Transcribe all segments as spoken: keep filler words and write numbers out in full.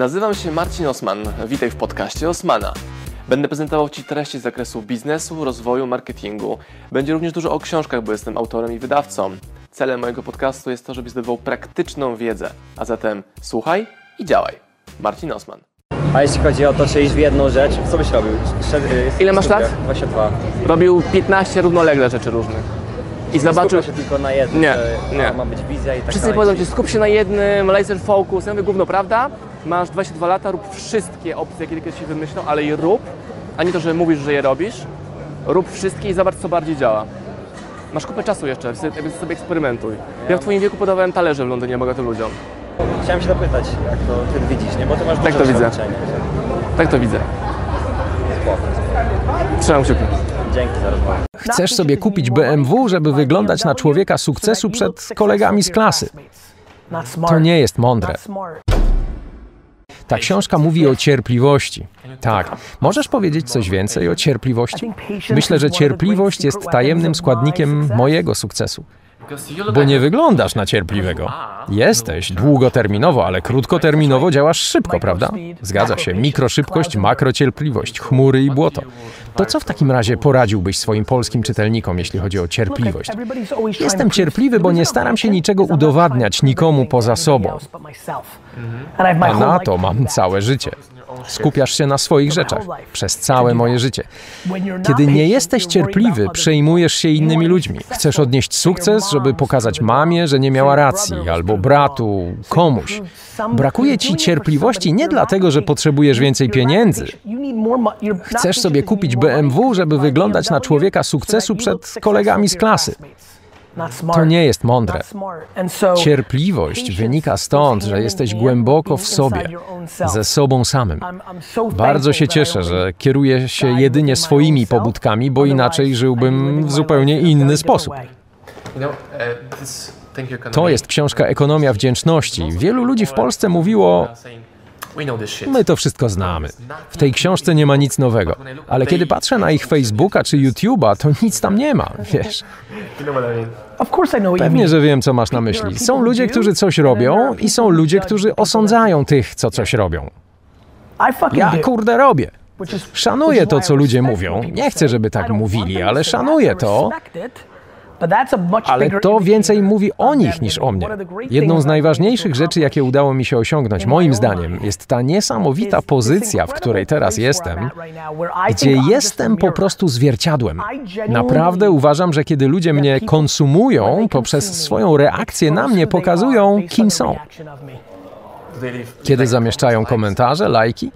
Nazywam się Marcin Osman, witaj w podcaście Osmana. Będę prezentował Ci treści z zakresu biznesu, rozwoju, marketingu. Będzie również dużo o książkach, bo jestem autorem i wydawcą. Celem mojego podcastu jest to, żebyś zdobywał praktyczną wiedzę, a zatem słuchaj i działaj. Marcin Osman. A jeśli chodzi o to, że iść w jedną rzecz, co byś robił? Szed... Ile masz lat? dwadzieścia dwa. Robił piętnaście równolegle rzeczy różnych. I zobaczył... Skupiam się tylko na jednym, nie, to, nie. Ma być wizja i tak. Wszyscy powiedzą Ci, skup się na jednym, laser focus. Ja mówię, gówno, prawda? Masz dwadzieścia dwa lata, rób wszystkie opcje, jakie kiedyś się wymyślą, ale je rób, a nie to, że mówisz, że je robisz. Rób wszystkie i zobacz, co bardziej działa. Masz kupę czasu jeszcze, więc sobie eksperymentuj. Ja w Twoim wieku podawałem talerze w Londynie bogatym ludziom. Chciałem się dopytać, jak to Ty widzisz, nie? Bo Ty masz tak to widzę. Tak to widzę. Trzymam kciuki. Dzięki za rozmowę. Chcesz sobie kupić B M W, żeby wyglądać na człowieka sukcesu przed kolegami z klasy. To nie jest mądre. Ta książka mówi o cierpliwości. Tak. Możesz powiedzieć coś więcej o cierpliwości? Myślę, że cierpliwość jest tajemnym składnikiem mojego sukcesu. Bo nie wyglądasz na cierpliwego. Jesteś długoterminowo, ale krótkoterminowo działasz szybko, prawda? Zgadza się. Mikroszybkość, makrocierpliwość, chmury i błoto. To co w takim razie poradziłbyś swoim polskim czytelnikom, jeśli chodzi o cierpliwość? Jestem cierpliwy, bo nie staram się niczego udowadniać nikomu poza sobą. A na to mam całe życie. Skupiasz się na swoich rzeczach przez całe moje życie. Kiedy nie jesteś cierpliwy, przejmujesz się innymi ludźmi. Chcesz odnieść sukces, żeby pokazać mamie, że nie miała racji, albo bratu, komuś. Brakuje ci cierpliwości nie dlatego, że potrzebujesz więcej pieniędzy. Chcesz sobie kupić B M W, żeby wyglądać na człowieka sukcesu przed kolegami z klasy. To nie jest mądre. Cierpliwość wynika stąd, że jesteś głęboko w sobie, ze sobą samym. Bardzo się cieszę, że kieruję się jedynie swoimi pobudkami, bo inaczej żyłbym w zupełnie inny sposób. To jest książka Ekonomia wdzięczności. Wielu ludzi w Polsce mówiło... My to wszystko znamy. W tej książce nie ma nic nowego. Ale kiedy patrzę na ich Facebooka czy YouTube'a, to nic tam nie ma, wiesz. Pewnie, że wiem, co masz na myśli. Są ludzie, którzy coś robią i są ludzie, którzy osądzają tych, co coś robią. Ja kurde robię. Szanuję to, co ludzie mówią. Nie chcę, żeby tak mówili, ale szanuję to. Ale to więcej mówi o nich niż o mnie. Jedną z najważniejszych rzeczy, jakie udało mi się osiągnąć, moim zdaniem, jest ta niesamowita pozycja, w której teraz jestem, gdzie jestem po prostu zwierciadłem. Naprawdę uważam, że kiedy ludzie mnie konsumują, poprzez swoją reakcję na mnie pokazują, kim są. Kiedy zamieszczają komentarze, lajki?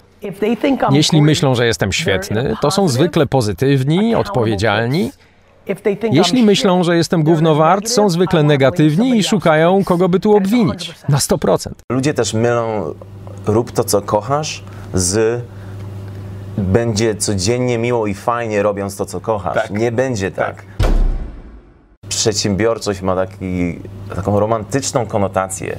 Jeśli myślą, że jestem świetny, to są zwykle pozytywni, odpowiedzialni. Jeśli myślą, że jestem gówno wart, są zwykle negatywni i szukają, kogo by tu obwinić. Na sto procent. Ludzie też mylą, rób to, co kochasz, z będzie codziennie miło i fajnie robiąc to, co kochasz. Tak. Nie będzie tak. tak. Przedsiębiorczość ma taki, taką romantyczną konotację.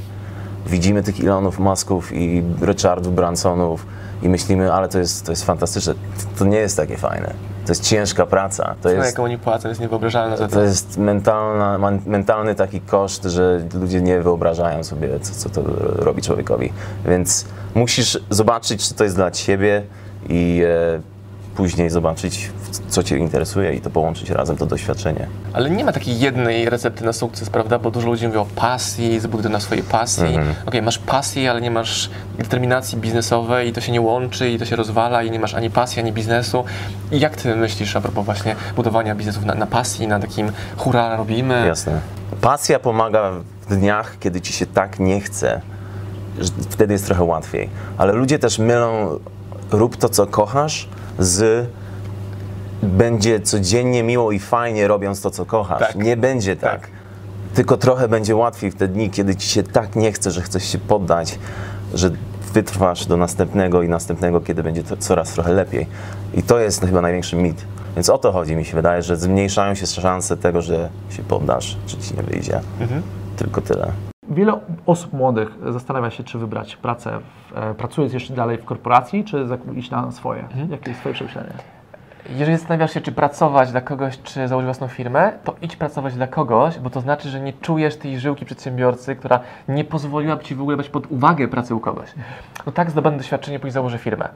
Widzimy tych Elonów Musków i Richardów Bransonów i myślimy, ale to jest, to jest fantastyczne. To nie jest takie fajne. To jest ciężka praca. To jest, jaką oni płacą, jest niewyobrażalne. To, to jest mentalna, mentalny taki koszt, że ludzie nie wyobrażają sobie, co, co to robi człowiekowi. Więc musisz zobaczyć, czy to jest dla ciebie i e, później zobaczyć, co cię interesuje i to połączyć razem, to doświadczenie. Ale nie ma takiej jednej recepty na sukces, prawda? Bo dużo ludzi mówi o pasji, zbuduj na swojej pasji. Mhm. Okej, okay, masz pasję, ale nie masz determinacji biznesowej i to się nie łączy i to się rozwala i nie masz ani pasji, ani biznesu. I jak ty myślisz a propos właśnie budowania biznesów na, na pasji, na takim hurra robimy? Jasne. Pasja pomaga w dniach, kiedy ci się tak nie chce. Wtedy jest trochę łatwiej. Ale ludzie też mylą, rób to, co kochasz, z... będzie codziennie miło i fajnie robiąc to, co kochasz. Tak. Nie będzie tak. tak. Tylko trochę będzie łatwiej w te dni, kiedy ci się tak nie chce, że chcesz się poddać, że wytrwasz do następnego i następnego, kiedy będzie to coraz trochę lepiej. I to jest chyba największy mit. Więc o to chodzi, mi się wydaje, że zmniejszają się szanse tego, że się poddasz, czy ci nie wyjdzie. Mhm. Tylko tyle. Wiele osób młodych zastanawia się, czy wybrać pracę, w, pracując jeszcze dalej w korporacji, czy iść na swoje. Mhm. Jakie jest twoje przemyślenie? Jeżeli zastanawiasz się, czy pracować dla kogoś, czy założyć własną firmę, to idź pracować dla kogoś, bo to znaczy, że nie czujesz tej żyłki przedsiębiorcy, która nie pozwoliłaby Ci w ogóle brać pod uwagę pracy u kogoś. No tak, zdobędę doświadczenie, później założę firmę.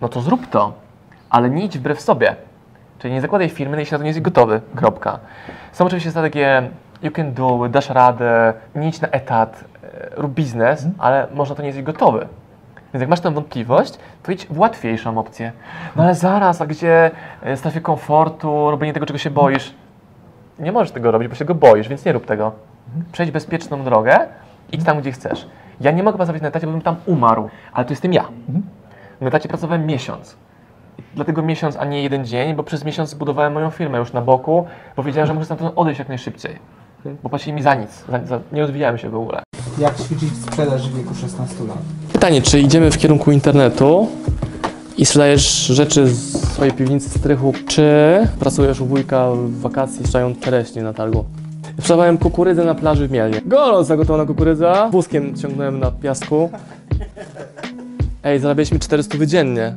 No to zrób to, ale nie idź wbrew sobie. Czyli nie zakładaj firmy, jeśli na to nie jesteś gotowy, kropka. Są oczywiście takie you can do, dasz radę, nie idź na etat, rób biznes, hmm. ale może na to nie jesteś gotowy. Więc jak masz tę wątpliwość, to idź w łatwiejszą opcję. No ale zaraz, a gdzie strefie komfortu, robienie tego, czego się boisz? Nie możesz tego robić, bo się go boisz, więc nie rób tego. Przejdź bezpieczną drogę, idź tam, gdzie chcesz. Ja nie mogę was zrobić na etacie, bo bym tam umarł, ale to jestem ja. Na etacie pracowałem miesiąc. Dlatego miesiąc, a nie jeden dzień, bo przez miesiąc zbudowałem moją firmę już na boku, bo wiedziałem, że muszę stamtąd odejść jak najszybciej. Bo płacili mi za nic, za, za, nie rozwijałem się w ogóle. Jak ćwiczyć sprzedaż w wieku szesnastu lat? Pytanie, czy idziemy w kierunku internetu i sprzedajesz rzeczy w swojej piwnicy, strychu, czy pracujesz u wujka w wakacji, sprzedając czereśnie na targu? Sprzedawałem kukurydzę na plaży w Mielnie. Golo zagotowana kukurydza, wózkiem ciągnąłem na piasku. Ej, zarabialiśmy czterysta dziennie.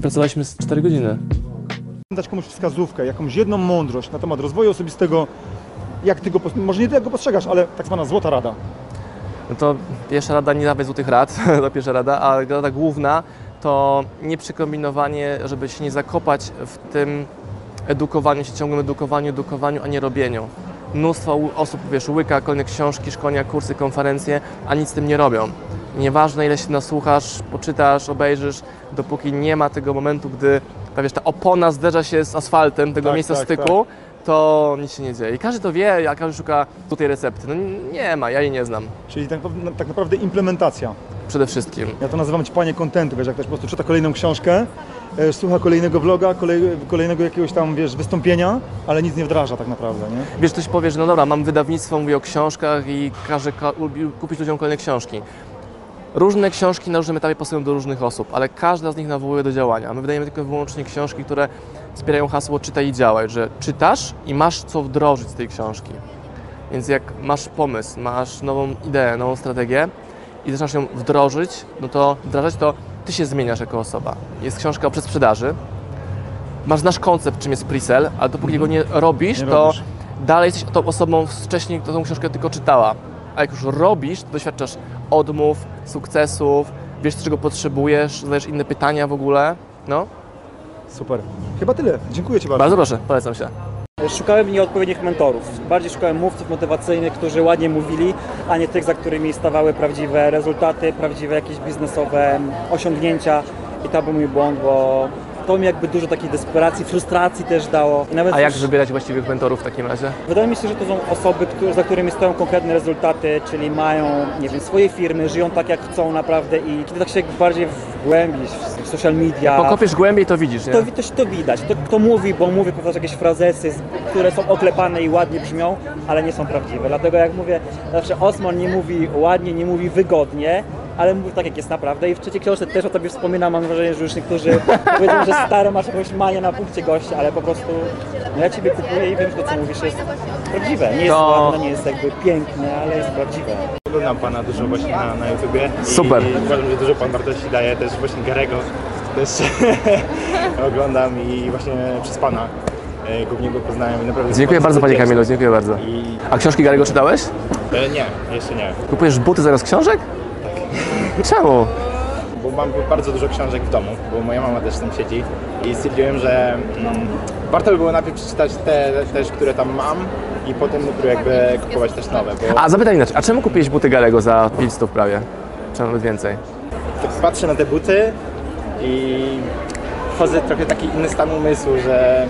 Pracowaliśmy z cztery godziny. Dać komuś wskazówkę, jakąś jedną mądrość na temat rozwoju osobistego, jak ty go, może nie ty jak go postrzegasz, ale tak zwana złota rada. No to pierwsza rada, nie dawaj złotych rad, to pierwsza rada, a rada główna to nie przekombinowanie, żeby się nie zakopać w tym edukowaniu, się ciągłym edukowaniu, edukowaniu, a nie robieniu. Mnóstwo osób, wiesz, łyka kolejne książki, szkolenia, kursy, konferencje, a nic z tym nie robią. Nieważne, ile się nasłuchasz, poczytasz, obejrzysz, dopóki nie ma tego momentu, gdy ta, wiesz, ta opona zderza się z asfaltem tego tak, miejsca tak, styku, tak. To nic się nie dzieje. I każdy to wie, a każdy szuka tutaj recepty. No nie ma, ja jej nie znam. Czyli tak, tak naprawdę implementacja. Przede wszystkim. Ja to nazywam panie kontentu, wiesz, jak ktoś po prostu czyta kolejną książkę, e, słucha kolejnego vloga, kolej, kolejnego jakiegoś tam, wiesz, wystąpienia, ale nic nie wdraża tak naprawdę, nie? Wiesz, ktoś powie, że no dobra, mam wydawnictwo, mówię o książkach i każę kupić ludziom kolejne książki. Różne książki na różnym etapie pasują do różnych osób, ale każda z nich nawołuje do działania. My wydajemy tylko wyłącznie książki, które wspierają hasło czytaj i działaj, że czytasz i masz co wdrożyć z tej książki. Więc jak masz pomysł, masz nową ideę, nową strategię i zaczynasz ją wdrożyć, no to wdrażać to ty się zmieniasz jako osoba. Jest książka o przedsprzedaży, masz nasz koncept, czym jest pre-sell, ale dopóki mm-hmm. go nie robisz, nie to robisz. Dalej jesteś tą osobą wcześniej, kto tą książkę tylko czytała. A jak już robisz, to doświadczasz odmów, sukcesów, wiesz, czego potrzebujesz, zadajesz inne pytania w ogóle, no. Super. Chyba tyle. Dziękuję Ci bardzo. Bardzo proszę, polecam się. Szukałem nieodpowiednich mentorów. Bardziej szukałem mówców motywacyjnych, którzy ładnie mówili, a nie tych, za którymi stawały prawdziwe rezultaty, prawdziwe jakieś biznesowe osiągnięcia. I to był mój błąd, bo to mi jakby dużo takiej desperacji, frustracji też dało. Nawet a jak już wybierać właściwych mentorów w takim razie? Wydaje mi się, że to są osoby, które, za którymi stoją konkretne rezultaty, czyli mają, nie wiem, swoje firmy, żyją tak jak chcą naprawdę i kiedy tak się bardziej wgłębisz w social media... Jak pokopiesz głębiej, to widzisz, nie? To, to, to widać. To, kto mówi, bo mówi, powtarza jakieś frazesy, które są oklepane i ładnie brzmią, ale nie są prawdziwe. Dlatego jak mówię, zawsze Osman nie mówi ładnie, nie mówi wygodnie, ale mówię tak, jak jest naprawdę i w trzeciej książce też o tobie wspominam, mam wrażenie, że już niektórzy powiedzą, że staro, masz jakąś manię na punkcie gościa, ale po prostu no ja ciebie kupuję i wiem, że to, co mówisz, jest prawdziwe. Nie jest to... ładne, nie jest jakby piękne, ale jest prawdziwe. Oglądam Pana dużo właśnie na, na YouTubie. Super. I, i uważam, że dużo Pan wartości daje, też właśnie Gary'ego też oglądam i właśnie przez Pana głównie go poznałem i naprawdę... Dziękuję bardzo, Panie Kamilu, dziękuję bardzo. I... A książki Gary'ego czytałeś? E, nie, jeszcze nie. Kupujesz buty zamiast książek? Czemu? Bo mam bardzo dużo książek w domu, bo moja mama też tam siedzi i stwierdziłem, że mm, warto by było najpierw przeczytać te też, które tam mam i potem dopiero jakby kupować też nowe. Bo... A zapytaj inaczej, a czemu kupiłeś buty Gary'ego za pięćset prawie? Czy nawet więcej? Tak patrzę na te buty i wchodzę trochę w taki inny stan umysłu, że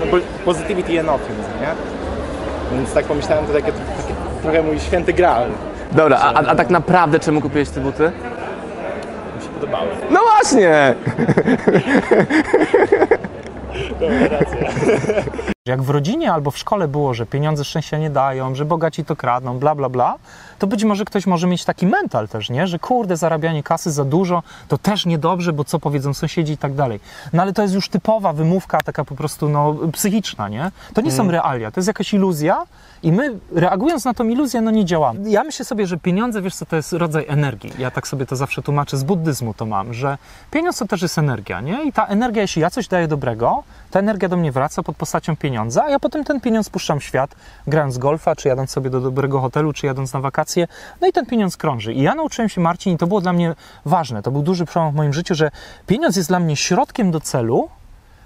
no, positivity and optimism, nie? Więc tak pomyślałem, to takie, takie trochę mój święty graal. Dobra, a, a tak naprawdę czemu kupiłeś te buty? Mi się podobały. No właśnie! Dobra, racja. Jak w rodzinie albo w szkole było, że pieniądze szczęścia nie dają, że bogaci to kradną, bla, bla, bla, to być może ktoś może mieć taki mental też, nie? Że kurde, zarabianie kasy za dużo to też niedobrze, bo co powiedzą sąsiedzi i tak dalej. No ale to jest już typowa wymówka taka po prostu no, psychiczna, nie? To nie są realia, to jest jakaś iluzja i my reagując na tą iluzję, no nie działamy. Ja myślę sobie, że pieniądze, wiesz co, to jest rodzaj energii. Ja tak sobie to zawsze tłumaczę, z buddyzmu to mam, że pieniądz to też jest energia, nie? I ta energia, jeśli ja coś daję dobrego, ta energia do mnie wraca pod postacią pieniądza. A ja potem ten pieniądz puszczam w świat, grając golfa, czy jadąc sobie do dobrego hotelu, czy jadąc na wakacje, no i ten pieniądz krąży. I ja nauczyłem się, Marcin, i to było dla mnie ważne, to był duży przełom w moim życiu, że pieniądz jest dla mnie środkiem do celu,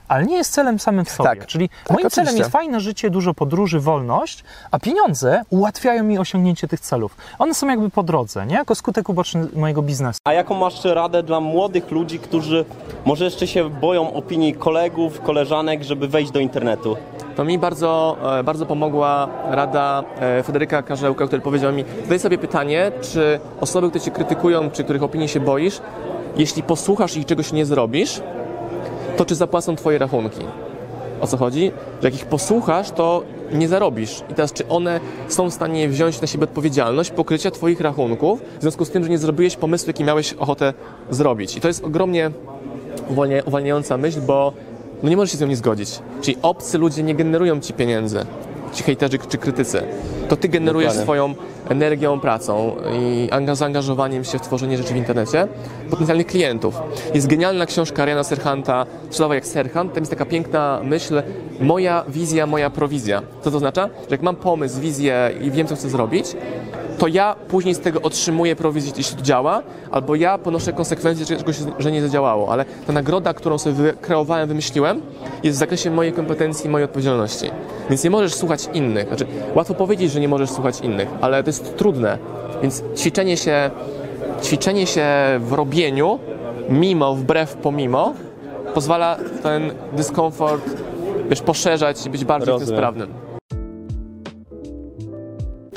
ale nie jest celem samym w sobie. Tak, Czyli tak, moim oczywiście. celem jest fajne życie, dużo podróży, wolność, a pieniądze ułatwiają mi osiągnięcie tych celów. One są jakby po drodze, nie? Jako skutek uboczny mojego biznesu. A jaką masz radę dla młodych ludzi, którzy może jeszcze się boją opinii kolegów, koleżanek, żeby wejść do internetu? To mi bardzo, bardzo pomogła rada Federyka Karzełka, który powiedział mi, zadaj sobie pytanie, czy osoby, które cię krytykują, czy których opinii się boisz, jeśli posłuchasz i czegoś nie zrobisz, to czy zapłacą twoje rachunki. O co chodzi? Że jak ich posłuchasz, to nie zarobisz. I teraz, czy one są w stanie wziąć na siebie odpowiedzialność pokrycia twoich rachunków w związku z tym, że nie zrobiłeś pomysłu, jaki miałeś ochotę zrobić. I to jest ogromnie uwalniająca myśl, bo no nie możesz się z nią nie zgodzić. Czyli obcy ludzie nie generują ci pieniędzy, ci hejterzy czy krytycy. To ty generujesz Dokładnie. swoją energią, pracą i zaangażowaniem się w tworzenie rzeczy w internecie potencjalnych klientów. Jest genialna książka Riana Serhanta, Sprzedawaj jak Serhant. Tam jest taka piękna myśl, moja wizja, moja prowizja. Co to oznacza? Że jak mam pomysł, wizję i wiem, co chcę zrobić, to ja później z tego otrzymuję prowizję, jeśli to działa, albo ja ponoszę konsekwencje czegoś, że nie zadziałało. Ale ta nagroda, którą sobie wykreowałem, wymyśliłem, jest w zakresie mojej kompetencji i mojej odpowiedzialności. Więc nie możesz słuchać innych. Znaczy, łatwo powiedzieć, że nie możesz słuchać innych, ale to jest trudne. Więc ćwiczenie się, ćwiczenie się w robieniu, mimo, wbrew, pomimo, pozwala ten dyskomfort, wiesz, poszerzać i być bardziej tym sprawnym.